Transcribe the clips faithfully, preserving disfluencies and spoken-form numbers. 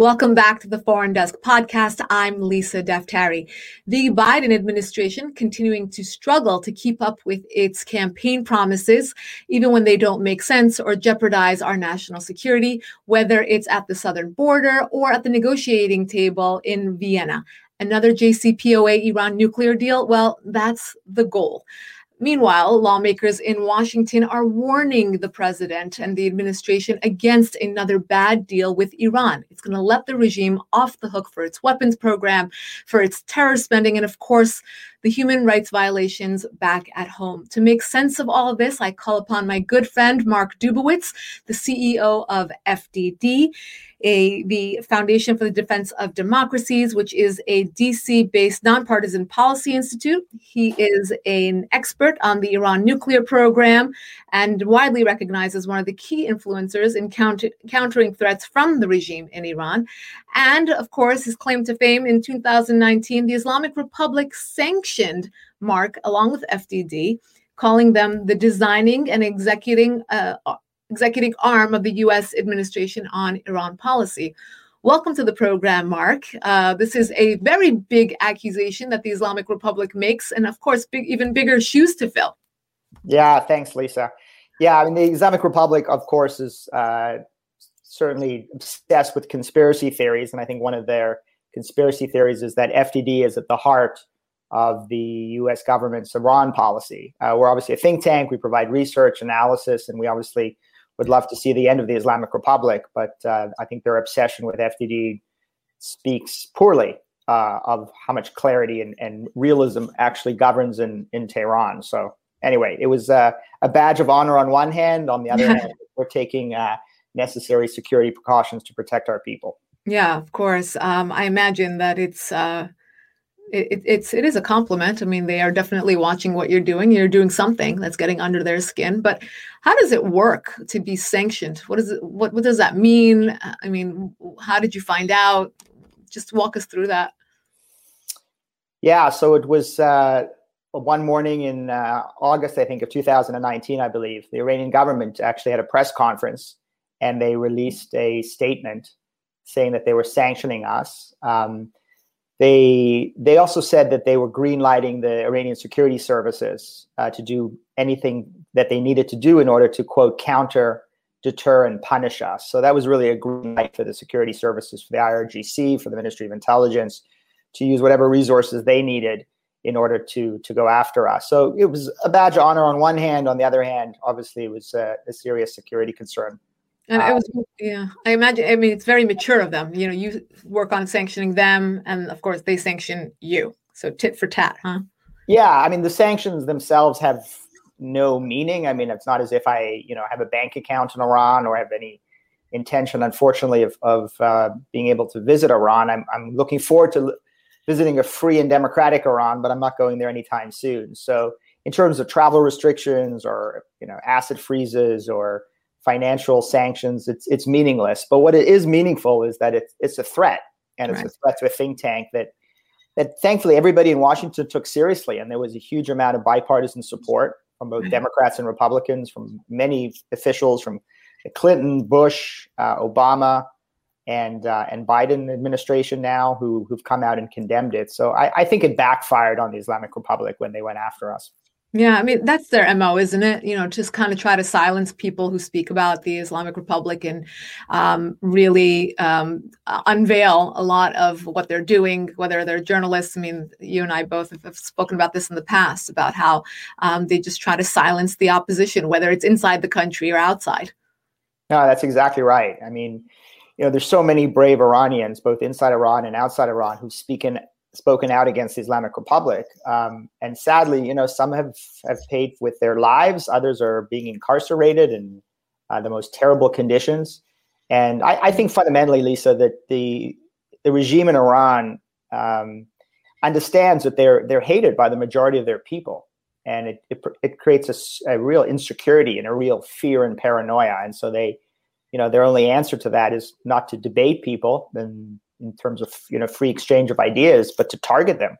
Welcome back to the Foreign Desk podcast. I'm Lisa Daftari. The Biden administration continuing to struggle to keep up with its campaign promises, even when they don't make sense or jeopardize our national security, whether it's at the southern border or at the negotiating table in Vienna. Another J C P O A Iran nuclear deal? Well, that's the goal. Meanwhile, lawmakers in Washington are warning the president and the administration against another bad deal with Iran. It's going to let the regime off the hook for its weapons program, for its terror spending, and of course, the human rights violations back at home. To make sense of all of this, I call upon my good friend, Mark Dubowitz, the C E O of F D D, a, the Foundation for the Defense of Democracies, which is a D C-based nonpartisan policy institute. He is an expert on the Iran nuclear program and widely recognized as one of the key influencers in counter- countering threats from the regime in Iran. And, of course, his claim to fame in two thousand nineteen, the Islamic Republic sanctioned Mark, along with F D D, calling them the designing and executing uh, executing arm of the U S administration on Iran policy. Welcome to the program, Mark. Uh, this is a very big accusation that the Islamic Republic makes, and of course, big, even bigger shoes to fill. Yeah, thanks, Lisa. Yeah, I mean, the Islamic Republic, of course, is uh, certainly obsessed with conspiracy theories, and I think one of their conspiracy theories is that F D D is at the heart of the U S government's Iran policy. Uh, we're obviously a think tank. We provide research, analysis, and we obviously would love to see the end of the Islamic Republic. But uh, I think their obsession with F D D speaks poorly uh, of how much clarity and, and realism actually governs in, in Tehran. So anyway, it was uh, a badge of honor on one hand. On the other hand, we're taking uh, necessary security precautions to protect our people. Yeah, of course. Um, I imagine that it's... Uh... It, it's it is a compliment. I mean, they are definitely watching what you're doing. You're doing something that's getting under their skin. But how does it work to be sanctioned? What is it? What what does that mean? I mean, how did you find out? Just walk us through that. Yeah. So it was uh, one morning in uh, August, I think, of two thousand nineteen. I believe the Iranian government actually had a press conference, and they released a statement saying that they were sanctioning us. Um, They they also said that they were greenlighting the Iranian security services uh, to do anything that they needed to do in order to, quote, counter, deter, and punish us. So that was really a green light for the security services, for the I R G C, for the Ministry of Intelligence, to use whatever resources they needed in order to to go after us. So it was a badge of honor on one hand. On the other hand, obviously, it was a, a serious security concern. And it was, yeah, I imagine, I mean, it's very mature of them. You know, you work on sanctioning them, and of course, they sanction you. So tit for tat, huh? Yeah, I mean, the sanctions themselves have no meaning. I mean, it's not as if I, you know, have a bank account in Iran or have any intention, unfortunately, of, of uh, being able to visit Iran. I'm, I'm looking forward to l- visiting a free and democratic Iran, but I'm not going there anytime soon. So in terms of travel restrictions or, you know, asset freezes or financial sanctions, it's it's meaningless. But what it is meaningful is that it's it's a threat, and it's right. a threat to a think tank that that thankfully everybody in Washington took seriously, and there was a huge amount of bipartisan support from both right. Democrats and Republicans, from many officials, from the Clinton, Bush, uh, Obama, and uh, and Biden administration now, who who've come out and condemned it. So I, I think it backfired on the Islamic Republic when they went after us. Yeah, I mean, that's their M O, isn't it? You know, just kind of try to silence people who speak about the Islamic Republic and um, really um, unveil a lot of what they're doing, whether they're journalists. I mean, you and I both have spoken about this in the past, about how um, they just try to silence the opposition, whether it's inside the country or outside. No, that's exactly right. I mean, you know, there's so many brave Iranians, both inside Iran and outside Iran, who speak in spoken out against the Islamic Republic. Um, and sadly, you know, some have, have paid with their lives. Others are being incarcerated in uh, the most terrible conditions. And I, I think fundamentally, Lisa, that the the regime in Iran um, understands that they're they're hated by the majority of their people. And it it, it creates a, a real insecurity and a real fear and paranoia. And so they, you know, their only answer to that is not to debate people and in terms of, you know, free exchange of ideas, but to target them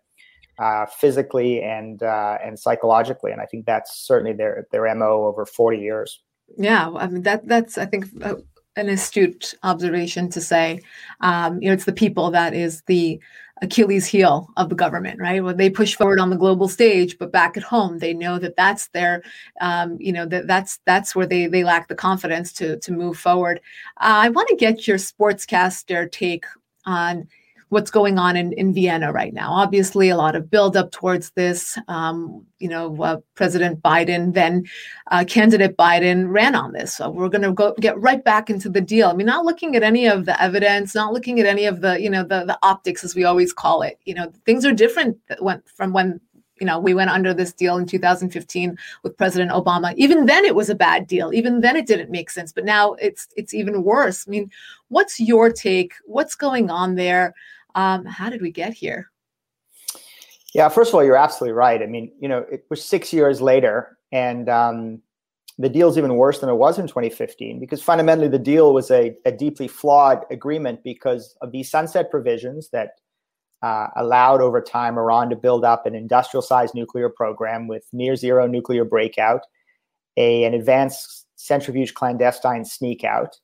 uh, physically and uh, and psychologically. And I think that's certainly their their M O over forty years. Yeah, I mean, that that's, I think, uh, an astute observation to say, um, you know, it's the people that is the Achilles heel of the government, right? Well, they push forward on the global stage, but back at home, they know that that's their, um, you know, that that's that's where they they lack the confidence to to move forward. Uh, I want to get your sportscaster take on what's going on in, in Vienna right now. Obviously, a lot of buildup towards this. Um, you know, uh, President Biden, then uh, candidate Biden ran on this. So we're going to go get right back into the deal. I mean, not looking at any of the evidence, not looking at any of the, you know, the, the optics, as we always call it. You know, things are different when, from when, you know, we went under this deal in two thousand fifteen with President Obama. Even then it was a bad deal. Even then it didn't make sense. But now it's it's even worse. I mean, what's your take? What's going on there? Um, how did we get here? Yeah, first of all, you're absolutely right. I mean, you know, it was six years later, and um, the deal's even worse than it was in twenty fifteen, because fundamentally the deal was a, a deeply flawed agreement because of these sunset provisions that uh, allowed over time Iran to build up an industrial-sized nuclear program with near-zero nuclear breakout, a, an advanced centrifuge clandestine sneak-out.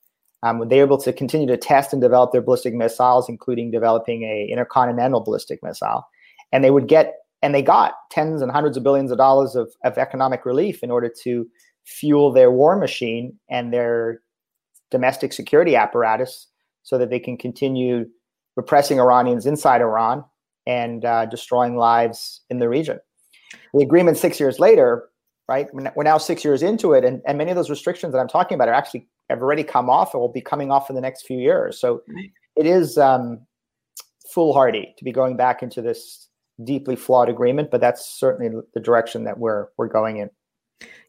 Um, they were able to continue to test and develop their ballistic missiles, including developing a intercontinental ballistic missile. And they would get, and they got tens and hundreds of billions of dollars of, of economic relief in order to fuel their war machine and their domestic security apparatus so that they can continue repressing Iranians inside Iran and uh, destroying lives in the region. The agreement six years later, right, we're now six years into it, and, and many of those restrictions that I'm talking about are actually have already come off or will be coming off in the next few years. So it is um, foolhardy to be going back into this deeply flawed agreement, but that's certainly the direction that we're we're going in.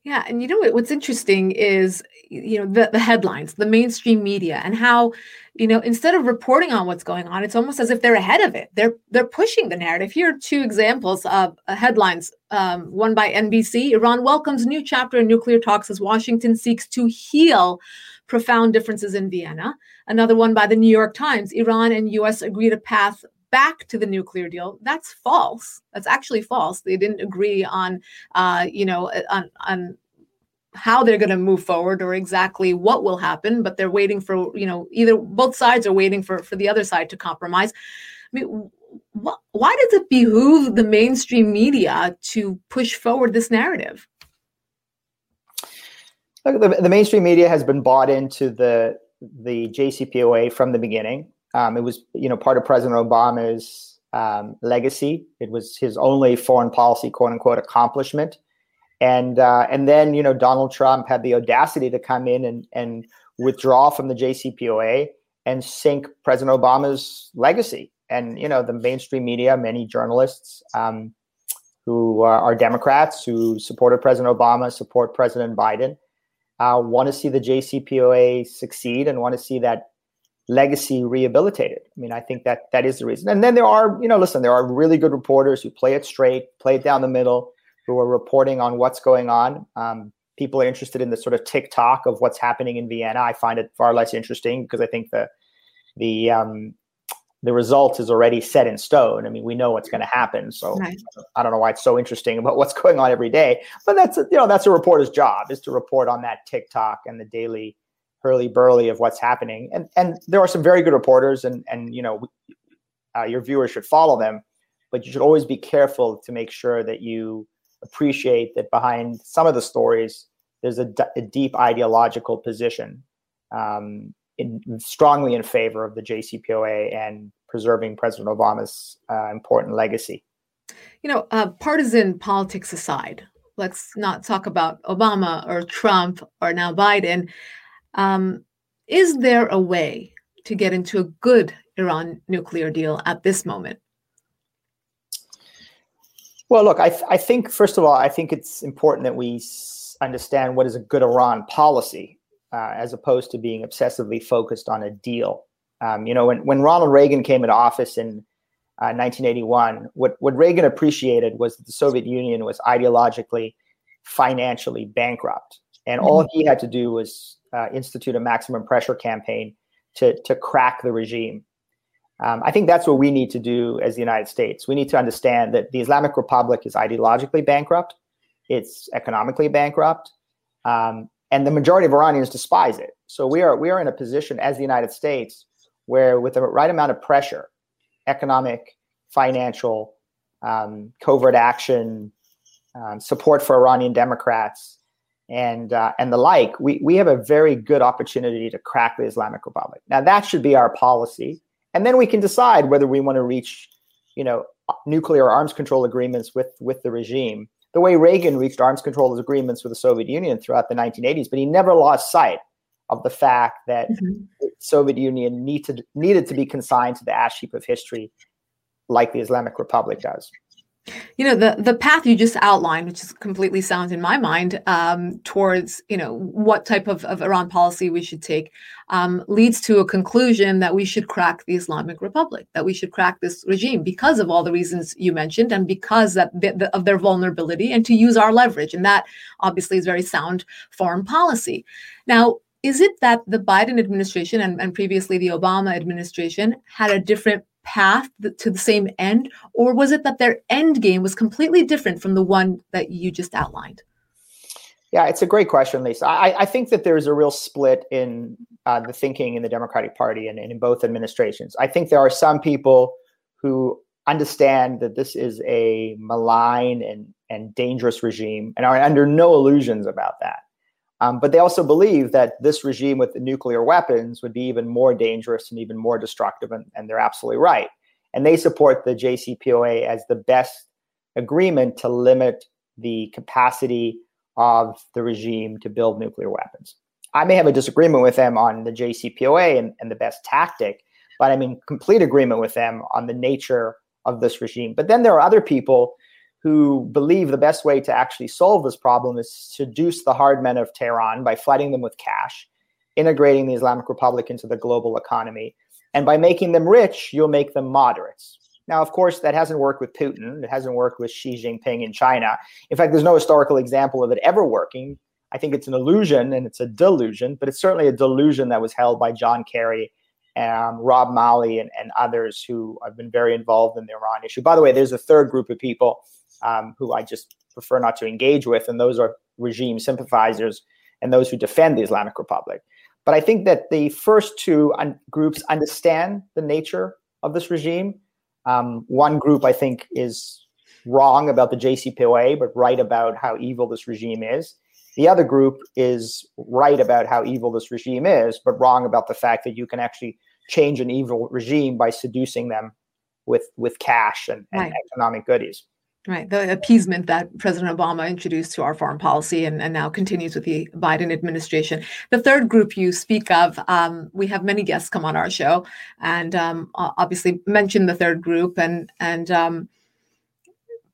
Yeah. And you know, what's interesting is, you know, the, the headlines, the mainstream media, and how, you know, instead of reporting on what's going on, it's almost as if they're ahead of it. They're they're pushing the narrative. Here are two examples of headlines, um, one by N B C. Iran welcomes new chapter in nuclear talks as Washington seeks to heal profound differences in Vienna. Another one by the New York Times. Iran and U S agreed a path back to the nuclear deal. That's false. That's actually false. They didn't agree on, uh, you know, on, on how they're going to move forward or exactly what will happen. But they're waiting for, you know, either both sides are waiting for for the other side to compromise. I mean, wh- why does it behoove the mainstream media to push forward this narrative? Look, the, the mainstream media has been bought into the the J C P O A from the beginning. Um, it was, you know, part of President Obama's um, legacy. It was his only foreign policy, quote unquote, accomplishment. And uh, and then, you know, Donald Trump had the audacity to come in and, and withdraw from the J C P O A and sink President Obama's legacy. And, you know, the mainstream media, many journalists um, who are, are Democrats, who supported President Obama, support President Biden, uh, want to see the J C P O A succeed and want to see that legacy rehabilitated. I mean, I think that that is the reason. And then there are, you know, listen, there are really good reporters who play it straight, play it down the middle, who are reporting on what's going on. Um, people are interested in the sort of tick-tock of what's happening in Vienna. I find it far less interesting because I think the the um, the result is already set in stone. I mean, we know what's going to happen. So right. I don't know why it's so interesting about what's going on every day. But that's, a, you know, that's a reporter's job, is to report on that tick-tock and the daily hurly-burly of what's happening. And and there are some very good reporters, and, and you know, uh, your viewers should follow them, but you should always be careful to make sure that you appreciate that behind some of the stories, there's a, d- a deep ideological position um, in, strongly in favor of the J C P O A and preserving President Obama's uh, important legacy. You know, uh, partisan politics aside, let's not talk about Obama or Trump or now Biden. Um, is there a way to get into a good Iran nuclear deal at this moment? Well, look, I, th- I think, first of all, I think it's important that we s- understand what is a good Iran policy, uh, as opposed to being obsessively focused on a deal. Um, you know, when, when Ronald Reagan came into office in uh, nineteen eighty-one, what, what Reagan appreciated was that the Soviet Union was ideologically, financially bankrupt. And all mm-hmm. he had to do was uh, institute a maximum pressure campaign to, to crack the regime. Um, I think that's what we need to do as the United States. We need to understand that the Islamic Republic is ideologically bankrupt. It's economically bankrupt. Um, And the majority of Iranians despise it. So we are we are in a position as the United States where, with the right amount of pressure, economic, financial, um, covert action, um, support for Iranian Democrats, and uh, and the like, we we have a very good opportunity to crack the Islamic Republic. Now that should be our policy, and then we can decide whether we want to reach, you know, nuclear arms control agreements with with the regime. The way Reagan reached arms control agreements with the Soviet Union throughout the nineteen eighties, but he never lost sight of the fact that mm-hmm. the Soviet Union needed, needed to be consigned to the ash heap of history like the Islamic Republic does. You know, the, the path you just outlined, which is completely sound in my mind, um, towards, you know, what type of, of Iran policy we should take, um, leads to a conclusion that we should crack the Islamic Republic, that we should crack this regime because of all the reasons you mentioned and because that the, the, of their vulnerability, and to use our leverage. And that obviously is very sound foreign policy. Now, is it that the Biden administration and, and previously the Obama administration had a different path to the same end, or was it that their end game was completely different from the one that you just outlined? Yeah, it's a great question, Lisa. I, I think that there is a real split in uh, the thinking in the Democratic Party and, and in both administrations. I think there are some people who understand that this is a malign and, and dangerous regime and are under no illusions about that. Um, but they also believe that this regime with the nuclear weapons would be even more dangerous and even more destructive, and, and they're absolutely right. And they support the J C P O A as the best agreement to limit the capacity of the regime to build nuclear weapons. I may have a disagreement with them on the J C P O A and, and the best tactic, but I'm in complete agreement with them on the nature of this regime. But then there are other people who believe the best way to actually solve this problem is seduce the hard men of Tehran by flooding them with cash, integrating the Islamic Republic into the global economy, and by making them rich, you'll make them moderates. Now, of course, that hasn't worked with Putin. It hasn't worked with Xi Jinping in China. In fact, there's no historical example of it ever working. I think it's an illusion and it's a delusion, but it's certainly a delusion that was held by John Kerry, Um, Rob Malley, and, and others who have been very involved in the Iran issue. By the way, there's a third group of people um, who I just prefer not to engage with, and those are regime sympathizers and those who defend the Islamic Republic. But I think that the first two un- groups understand the nature of this regime. Um, one group, I think, is wrong about the J C P O A, but right about how evil this regime is. The other group is right about how evil this regime is, but wrong about the fact that you can actually change an evil regime by seducing them with, with cash and, and right. economic goodies. Right. The appeasement that President Obama introduced to our foreign policy and, and now continues with the Biden administration. The third group you speak of, um, we have many guests come on our show and um, obviously mention the third group and, and um,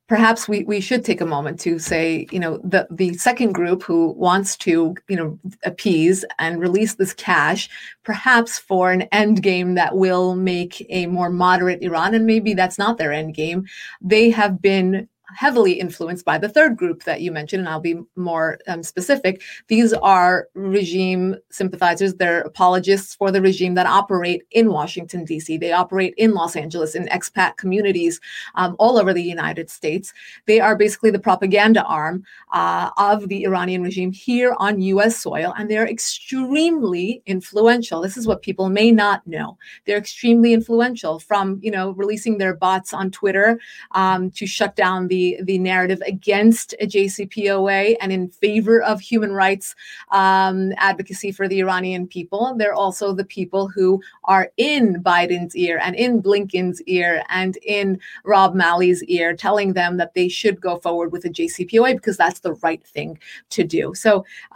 perhaps we, we should take a moment to say, you know, the, the second group who wants to, you know, appease and release this cash, perhaps for an end game that will make a more moderate Iran, and maybe that's not their end game. They have been heavily influenced by the third group that you mentioned, and I'll be more um, specific. These are regime sympathizers. They're apologists for the regime that operate in Washington, D C. They operate in Los Angeles, in expat communities um, all over the United States. They are basically the propaganda arm uh, of the Iranian regime here on U S soil, and they're extremely influential. This is what people may not know. They're extremely influential, from, you know, releasing their bots on Twitter um, to shut down the The, the narrative against a J C P O A and in favor of human rights um, advocacy for the Iranian people. They're also the people who are in Biden's ear and in Blinken's ear and in Rob Malley's ear, telling them that they should go forward with a J C P O A because that's the right thing to do. So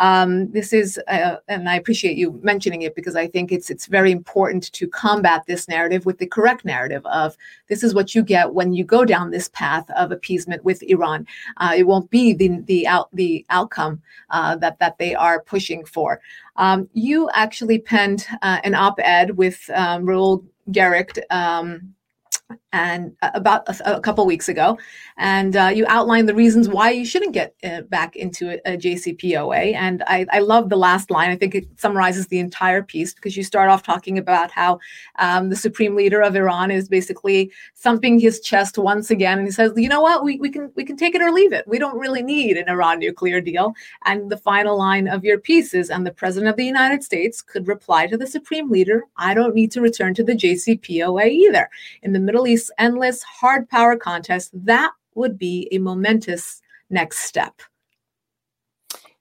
um, this is, uh, and I appreciate you mentioning it because I think it's it's very important to combat this narrative with the correct narrative of this is what you get when you go down this path of appeasement with Iran. Uh, it won't be the the out the outcome uh, that that they are pushing for. Um, you actually penned uh, an op-ed with um, Raul Garricht, um, and uh, about a, a couple weeks ago, and uh, you outlined the reasons why you shouldn't get uh, back into a, a J C P O A. And I, I love the last line. I think it summarizes the entire piece, because you start off talking about how um, the Supreme Leader of Iran is basically thumping his chest once again, and he says, you know what, we, we can we can take it or leave it. We don't really need an Iran nuclear deal. And the final line of your piece is, and the President of the United States could reply to the Supreme Leader, I don't need to return to the J C P O A either. In the Middle East's endless hard power contest, that would be a momentous next step.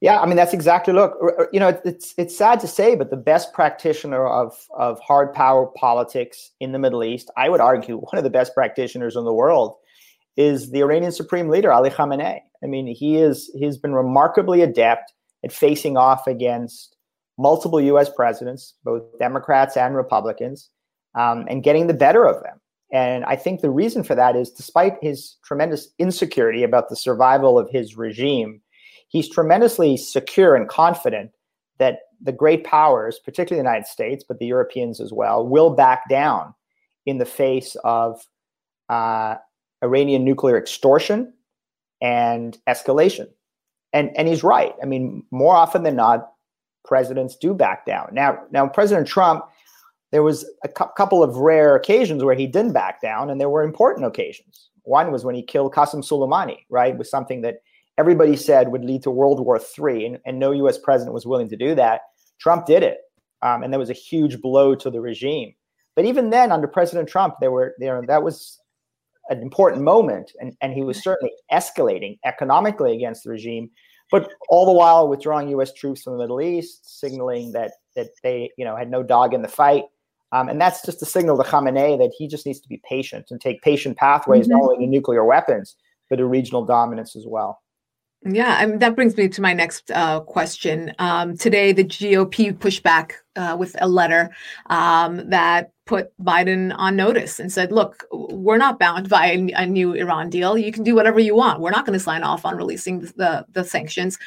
Yeah, I mean, that's exactly, look, you know, it's it's sad to say, but the best practitioner of, of hard power politics in the Middle East, I would argue one of the best practitioners in the world, is the Iranian Supreme Leader, Ali Khamenei. I mean, he is, he's been remarkably adept at facing off against multiple U S presidents, both Democrats and Republicans, um, and getting the better of them. And I think the reason for that is, despite his tremendous insecurity about the survival of his regime, he's tremendously secure and confident that the great powers, particularly the United States, but the Europeans as well, will back down in the face of uh, Iranian nuclear extortion and escalation. And and he's right. I mean, more often than not, presidents do back down. Now, now President Trump, there was a cu- couple of rare occasions where he didn't back down, and there were important occasions. One was when he killed Qasem Soleimani, right? It was something that everybody said would lead to World War Three, and, and no U S president was willing to do that. Trump did it, um, and that was a huge blow to the regime. But even then, under President Trump, there were there that was an important moment, and, and he was certainly escalating economically against the regime, but all the while withdrawing U S troops from the Middle East, signaling that that they you know had no dog in the fight. Um, and that's just a signal to Khamenei that he just needs to be patient and take patient pathways, mm-hmm. not only to nuclear weapons, but to regional dominance as well. Yeah, I mean, that brings me to my next uh, question. Um, today, the G O P pushed back uh, with a letter um, that put Biden on notice and said, look, we're not bound by a, a new Iran deal. You can do whatever you want. We're not going to sign off on releasing the, the, the sanctions.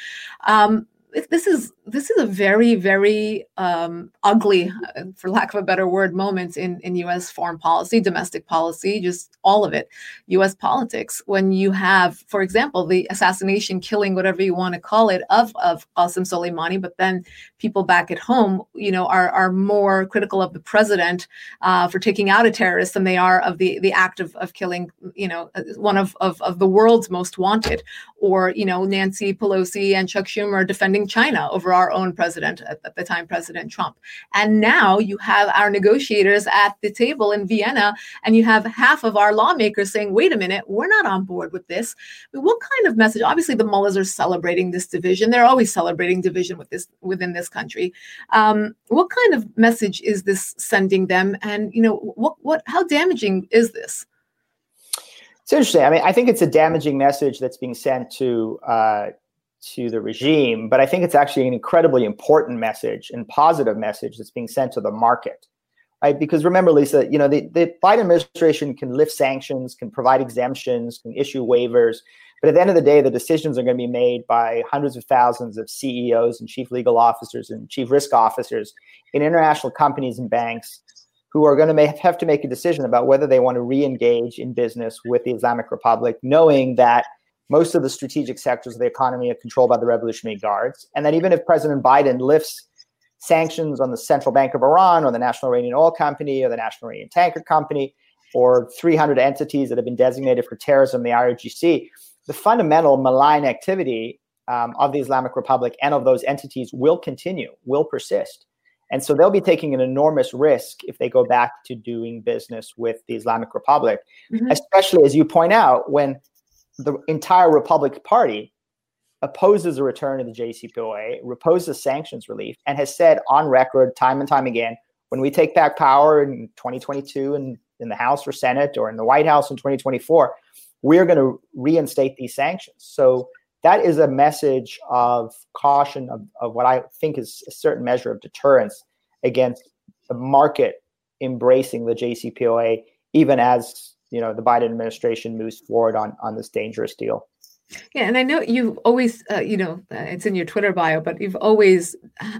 Um, This is this is a very, very um, ugly, for lack of a better word, moment in, in U S foreign policy, domestic policy, just all of it, U S politics. When you have, for example, the assassination, killing, whatever you want to call it, of of Qasem Soleimani, but then people back at home, you know, are are more critical of the president uh, for taking out a terrorist than they are of the the act of, of killing, you know, one of, of of the world's most wanted, or you know, Nancy Pelosi and Chuck Schumer defending China over our own president at the time, President Trump. And now you have our negotiators at the table in Vienna, and you have half of our lawmakers saying, wait a minute, we're not on board with this. I mean, what kind of message? Obviously, the mullahs are celebrating this division. They're always celebrating division with this, within this country. Um, what kind of message is this sending them? And, you know, what, what, how damaging is this? It's interesting. I mean, I think it's a damaging message that's being sent to uh, to the regime, but I think it's actually an incredibly important message and positive message that's being sent to the market, right? Because remember, Lisa, you know, the, the Biden administration can lift sanctions, can provide exemptions, can issue waivers, but at the end of the day, the decisions are going to be made by hundreds of thousands of C E Os and chief legal officers and chief risk officers in international companies and banks who are going to make, have to make a decision about whether they want to re-engage in business with the Islamic Republic, knowing that most of the strategic sectors of the economy are controlled by the Revolutionary Guards. And that even if President Biden lifts sanctions on the Central Bank of Iran or the National Iranian Oil Company or the National Iranian Tanker Company or three hundred entities that have been designated for terrorism, the I R G C, the fundamental malign activity um, of the Islamic Republic and of those entities will continue, will persist. And so they'll be taking an enormous risk if they go back to doing business with the Islamic Republic, mm-hmm. especially, as you point out, when the entire Republican Party opposes a return to the J C P O A, opposes sanctions relief, and has said on record time and time again, when we take back power in twenty twenty-two and in the House or Senate or in the White House in twenty twenty-four, we're going to reinstate these sanctions. So that is a message of caution, of, of what I think is a certain measure of deterrence against the market embracing the J C P O A, even as you know, the Biden administration moves forward on, on this dangerous deal. Yeah, and I know you've always, uh, you know, uh, it's in your Twitter bio, but you've always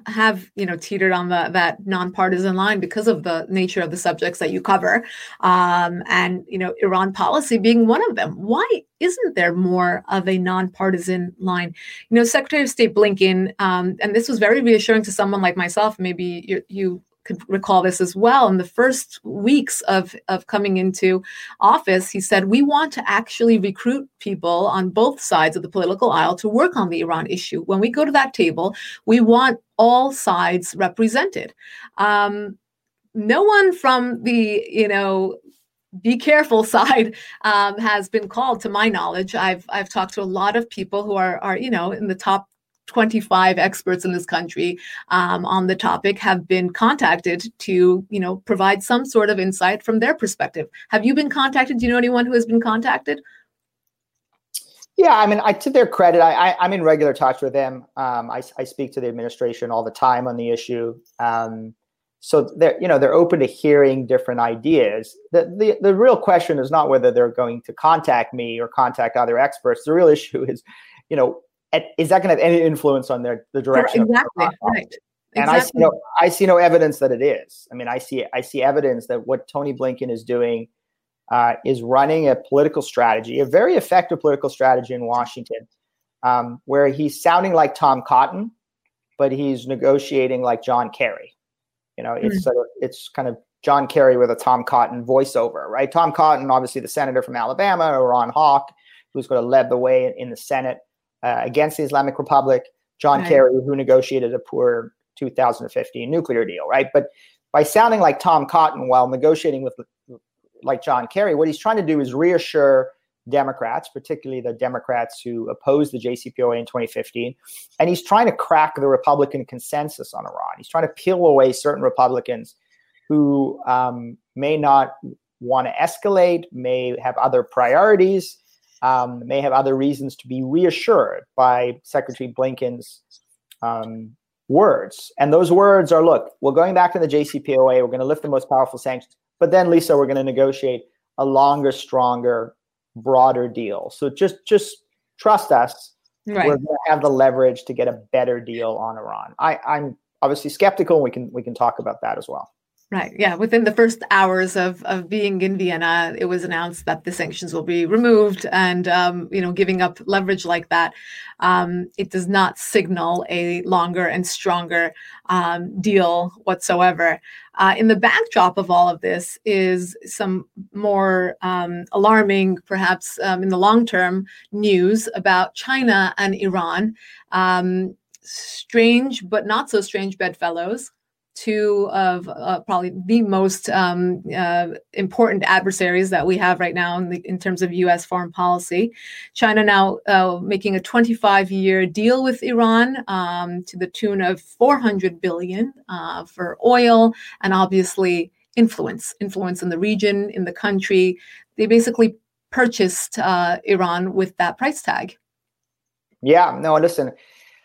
have, you know, teetered on the, that nonpartisan line because of the nature of the subjects that you cover, um, and, you know, Iran policy being one of them. Why isn't there more of a nonpartisan line? You know, Secretary of State Blinken, um, and this was very reassuring to someone like myself, maybe you, you could recall this as well. In the first weeks of, of coming into office, he said, we want to actually recruit people on both sides of the political aisle to work on the Iran issue. When we go to that table, we want all sides represented. Um, no one from the, you know, be careful side um, has been called, to my knowledge. I've I've talked to a lot of people who are, are you know, in the top twenty-five experts in this country um, on the topic have been contacted to, you know, provide some sort of insight from their perspective. Have you been contacted? Do you know anyone who has been contacted? Yeah, I mean, I, to their credit, I, I, I'm in regular touch with them. Um, I, I speak to the administration all the time on the issue. Um, so they're, you know, they're open to hearing different ideas. The, the the real question is not whether they're going to contact me or contact other experts. The real issue is, you know, is that going to have any influence on their the direction? Exactly, of right. And exactly. I see no, I see no evidence that it is. I mean, I see I see evidence that what Tony Blinken is doing uh, is running a political strategy, a very effective political strategy in Washington, um, where he's sounding like Tom Cotton, but he's negotiating like John Kerry. You know, it's mm. sort of, it's kind of John Kerry with a Tom Cotton voiceover, right? Tom Cotton, obviously the senator from Alabama, or Ron Hawk, who's going to lead the way in, in the Senate. Uh, against the Islamic Republic, John right. Kerry, who negotiated a poor two thousand fifteen nuclear deal, right? But by sounding like Tom Cotton while negotiating with like John Kerry, what he's trying to do is reassure Democrats, particularly the Democrats who opposed the J C P O A in twenty fifteen, and he's trying to crack the Republican consensus on Iran. He's trying to peel away certain Republicans who um, may not want to escalate, may have other priorities, Um, may have other reasons to be reassured by Secretary Blinken's um, words. And those words are, look, we're going back to the J C P O A, we're going to lift the most powerful sanctions, but then, Lisa, we're going to negotiate a longer, stronger, broader deal. So just just trust us. Right. We're going to have the leverage to get a better deal on Iran. I, I'm obviously skeptical, and we can, we can talk about that as well. Right. Yeah. Within the first hours of, of being in Vienna, it was announced that the sanctions will be removed, and, um, you know, giving up leverage like that, um, it does not signal a longer and stronger um, deal whatsoever. Uh, in the backdrop of all of this is some more um, alarming, perhaps um, in the long term, news about China and Iran. Um, strange, but not so strange bedfellows. Two of uh, probably the most um, uh, important adversaries that we have right now in, the, in terms of U S foreign policy. China now uh, making a twenty-five year deal with Iran um, to the tune of four hundred billion dollars uh, for oil, and obviously influence, influence in the region, in the country. They basically purchased uh, Iran with that price tag. Yeah, no, listen,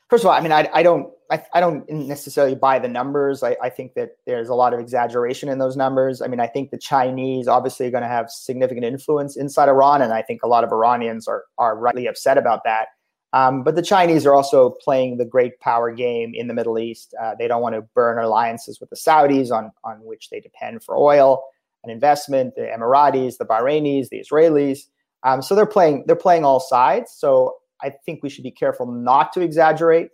first of all, I mean, I, I don't, I, I don't necessarily buy the numbers. I, I think that there's a lot of exaggeration in those numbers. I mean, I think the Chinese obviously are going to have significant influence inside Iran, and I think a lot of Iranians are are rightly upset about that. Um, but the Chinese are also playing the great power game in the Middle East. Uh, they don't want to burn alliances with the Saudis, on, on which they depend for oil and investment, the Emiratis, the Bahrainis, the Israelis. Um, so they're playing they're playing all sides. So I think we should be careful not to exaggerate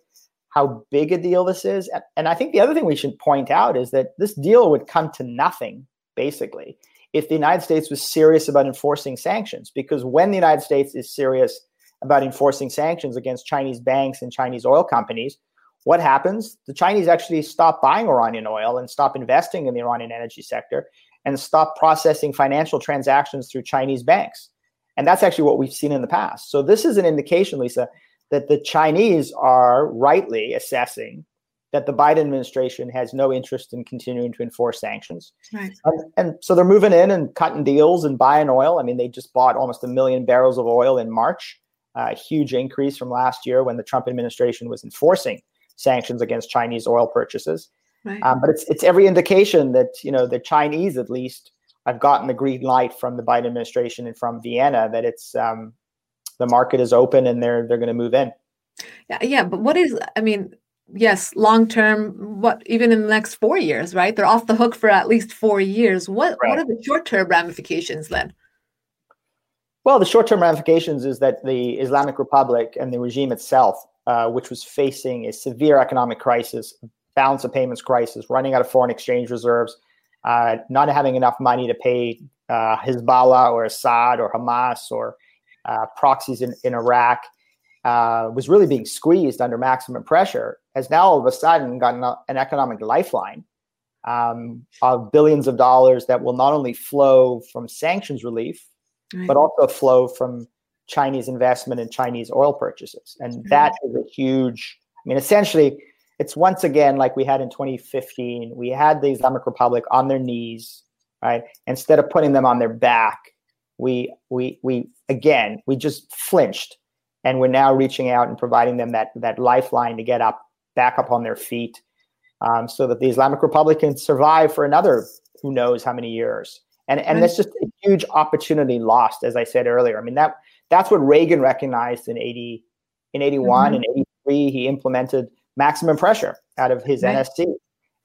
how big a deal this is. And I think the other thing we should point out is that this deal would come to nothing, basically, if the United States was serious about enforcing sanctions, because when the United States is serious about enforcing sanctions against Chinese banks and Chinese oil companies, what happens? The Chinese actually stop buying Iranian oil and stop investing in the Iranian energy sector and stop processing financial transactions through Chinese banks. And that's actually what we've seen in the past. So this is an indication, Lisa, that the Chinese are rightly assessing that the Biden administration has no interest in continuing to enforce sanctions. Right. And, and so they're moving in and cutting deals and buying oil. I mean, they just bought almost a million barrels of oil in March, a huge increase from last year when the Trump administration was enforcing sanctions against Chinese oil purchases. Right. Um, but it's it's every indication that, you know, the Chinese, at least, have gotten the green light from the Biden administration and from Vienna that it's um, the market is open and they're they're going to move in. Yeah, yeah, but what is, I mean, yes, long term, what, even in the next four years, right? They're off the hook for at least four years. What right. what are the short term ramifications then? Well, the short term ramifications is that the Islamic Republic and the regime itself, uh, which was facing a severe economic crisis, balance of payments crisis, running out of foreign exchange reserves, uh, not having enough money to pay uh, Hezbollah or Assad or Hamas or uh, proxies in, in Iraq, uh, was really being squeezed under maximum pressure, has now all of a sudden gotten an economic lifeline um, of billions of dollars that will not only flow from sanctions relief, right. but also flow from Chinese investment and Chinese oil purchases. And that is a huge, I mean, essentially, it's once again, like we had in twenty fifteen, we had the Islamic Republic on their knees, right? Instead of putting them on their back, we, we, we again, we just flinched. And we're now reaching out and providing them that, that lifeline to get up, back up on their feet, um, so that the Islamic Republic can survive for another, who knows how many years. And and that's just a huge opportunity lost, as I said earlier. I mean, that that's what Reagan recognized in eighty, in eighty-one, and mm-hmm. eighty-three. He implemented maximum pressure out of his right. N S C,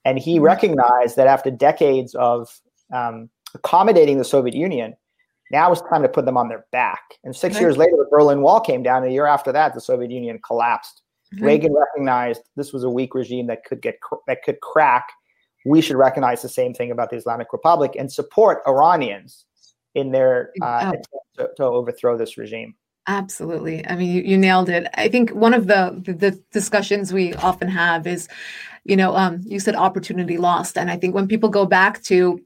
and he recognized that after decades of um, accommodating the Soviet Union, now it's time to put them on their back. And six right. years later, the Berlin Wall came down. And a year after that, the Soviet Union collapsed. Mm-hmm. Reagan recognized this was a weak regime that could get that could crack. We should recognize the same thing about the Islamic Republic and support Iranians in their uh, attempt to, to overthrow this regime. Absolutely. I mean, you, you nailed it. I think one of the, the, the discussions we often have is, you know, um, you said opportunity lost. And I think when people go back to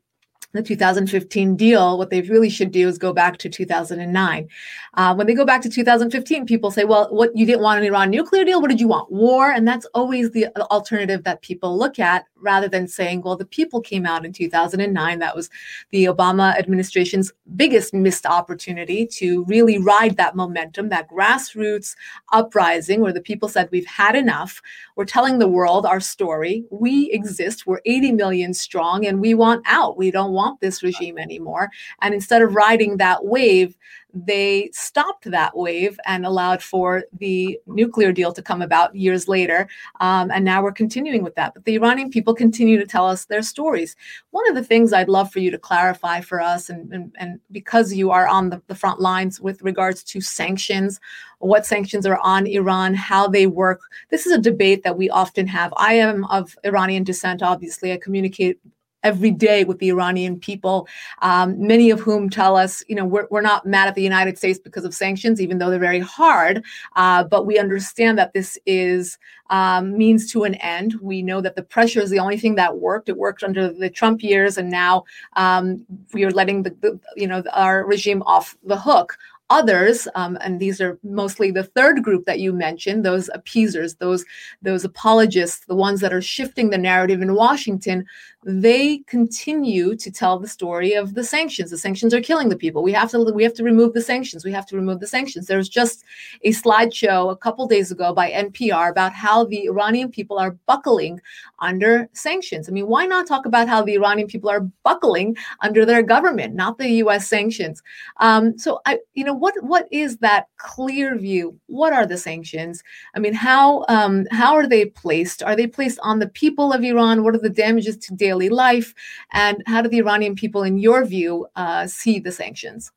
the two thousand fifteen deal, what they really should do is go back to two thousand nine. Uh, when they go back to two thousand fifteen, people say, well, what, you didn't want an Iran nuclear deal. What did you want? War. And that's always the alternative that people look at, rather than saying, well, the people came out in two thousand nine. That was the Obama administration's biggest missed opportunity to really ride that momentum, that grassroots uprising where the people said, we've had enough. We're telling the world our story. We exist. We're eighty million strong and we want out. We don't want this regime anymore. And instead of riding that wave, they stopped that wave and allowed for the nuclear deal to come about years later. Um, and now we're continuing with that. But the Iranian people continue to tell us their stories. One of the things I'd love for you to clarify for us, and, and, and because you are on the, the front lines with regards to sanctions, what sanctions are on Iran, how they work. This is a debate that we often have. I am of Iranian descent, obviously. I communicate every day with the Iranian people, um, many of whom tell us, you know, we're, we're not mad at the United States because of sanctions, even though they're very hard. Uh, but we understand that this is um, means to an end. We know that the pressure is the only thing that worked. It worked under the Trump years. And now um, we are letting the, the, you know, our regime off the hook. Others, um, and these are mostly the third group that you mentioned, those appeasers, those those apologists, the ones that are shifting the narrative in Washington, they continue to tell the story of the sanctions. The sanctions are killing the people. We have to we have to remove the sanctions. We have to remove the sanctions. There was just a slideshow a couple days ago by N P R about how the Iranian people are buckling under sanctions. I mean, why not talk about how the Iranian people are buckling under their government, not the U S sanctions? Um, so, I, you know, What what is that clear view? What are the sanctions? I mean, how um, how are they placed? Are they placed on the people of Iran? What are the damages to daily life? And how do the Iranian people, in your view, uh, see the sanctions?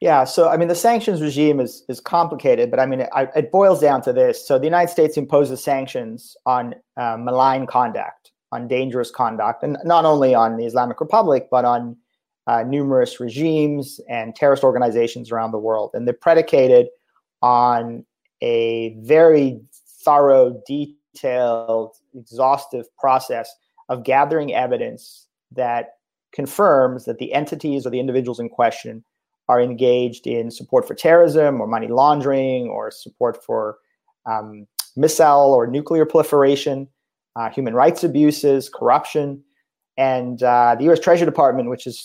Yeah, so, I mean, the sanctions regime is is complicated, but I mean, it, it boils down to this. So the United States imposes sanctions on uh, malign conduct, on dangerous conduct, and not only on the Islamic Republic, but on Uh, numerous regimes and terrorist organizations around the world. And they're predicated on a very thorough, detailed, exhaustive process of gathering evidence that confirms that the entities or the individuals in question are engaged in support for terrorism or money laundering or support for um, missile or nuclear proliferation, uh, human rights abuses, corruption. And uh, the U S Treasury Department, which is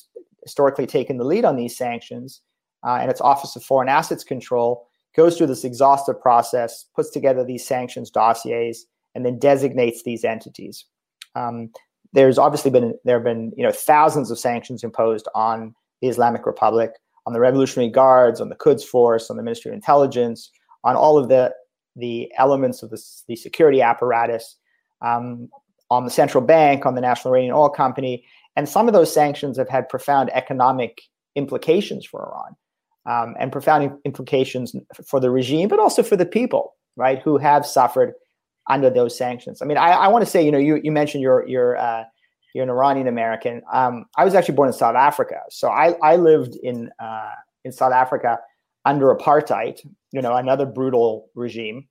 historically taken the lead on these sanctions, uh, and its Office of Foreign Assets Control, goes through this exhaustive process, puts together these sanctions dossiers, and then designates these entities. Um, there's obviously been, there have been, you know, thousands of sanctions imposed on the Islamic Republic, on the Revolutionary Guards, on the Quds Force, on the Ministry of Intelligence, on all of the the elements of the, the security apparatus, um, on the central bank, on the National Iranian Oil Company. And some of those sanctions have had profound economic implications for Iran, um, and profound implications for the regime, but also for the people, right, who have suffered under those sanctions. I mean, I, I want to say, you know, you, you mentioned you're, you're, uh, you're an Iranian American. Um, I was actually born in South Africa. So I, I lived in, uh, in South Africa under apartheid, you know, another brutal regime.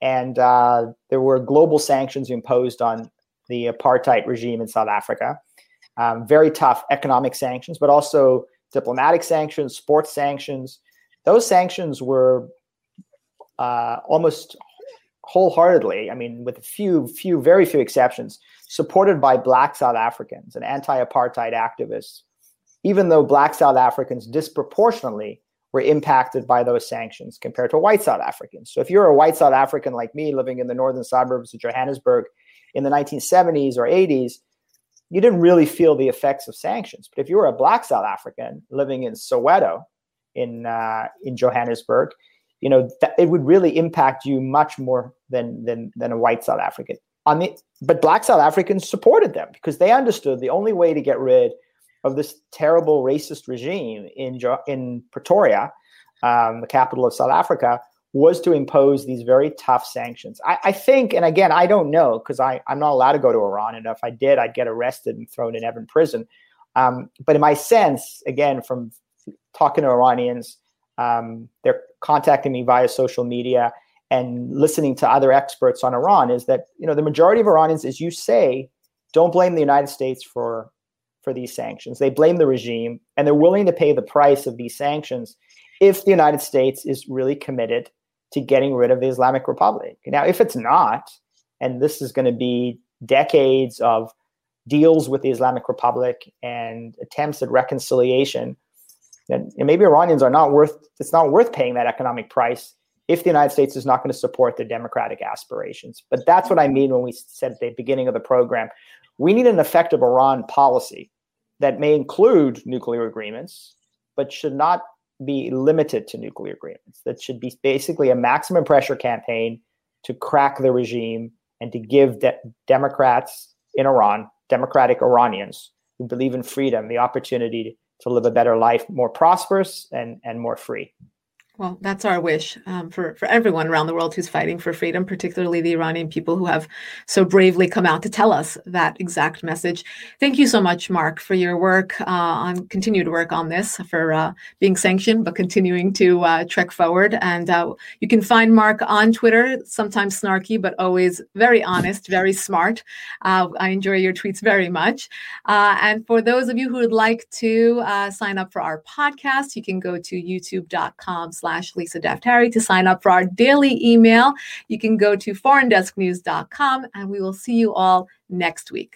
And uh, there were global sanctions imposed on the apartheid regime in South Africa. Um, very tough economic sanctions, but also diplomatic sanctions, sports sanctions. Those sanctions were uh, almost wholeheartedly, I mean, with a few, few, very few exceptions, supported by Black South Africans and anti-apartheid activists, even though Black South Africans disproportionately were impacted by those sanctions compared to white South Africans. So if you're a white South African like me living in the northern suburbs of Johannesburg in the nineteen seventies or eighties, you didn't really feel the effects of sanctions. But if you were a Black South African living in Soweto, in uh, in Johannesburg, you know, th- it would really impact you much more than than than a white South African. On the but Black South Africans supported them because they understood the only way to get rid of this terrible racist regime in jo- in Pretoria, um, the capital of South Africa, was to impose these very tough sanctions. I, I think, and again, I don't know, because I'm not allowed to go to Iran, and if I did, I'd get arrested and thrown in Evin prison. Um, but in my sense, again, from talking to Iranians, um, they're contacting me via social media and listening to other experts on Iran, is that, you know, the majority of Iranians, as you say, don't blame the United States for for these sanctions. They blame the regime, and they're willing to pay the price of these sanctions if the United States is really committed to getting rid of the Islamic Republic. Now, if it's not, and this is going to be decades of deals with the Islamic Republic and attempts at reconciliation, then maybe Iranians are not worth, it's not worth paying that economic price if the United States is not going to support their democratic aspirations. But that's what I mean when we said at the beginning of the program, we need an effective Iran policy that may include nuclear agreements, but should not be limited to nuclear agreements. That should be basically a maximum pressure campaign to crack the regime and to give de- Democrats in Iran, democratic Iranians who believe in freedom, the opportunity to live a better life, more prosperous and, and more free. Well, that's our wish um, for, for everyone around the world who's fighting for freedom, particularly the Iranian people who have so bravely come out to tell us that exact message. Thank you so much, Mark, for your work uh, on continued work on this, for uh, being sanctioned, but continuing to uh, trek forward. And uh, you can find Mark on Twitter, sometimes snarky, but always very honest, very smart. Uh, I enjoy your tweets very much. Uh, and for those of you who would like to uh, sign up for our podcast, you can go to youtube.com slash Lisa Daftari to sign up for our daily email. You can go to foreign desk news dot com, and we will see you all next week.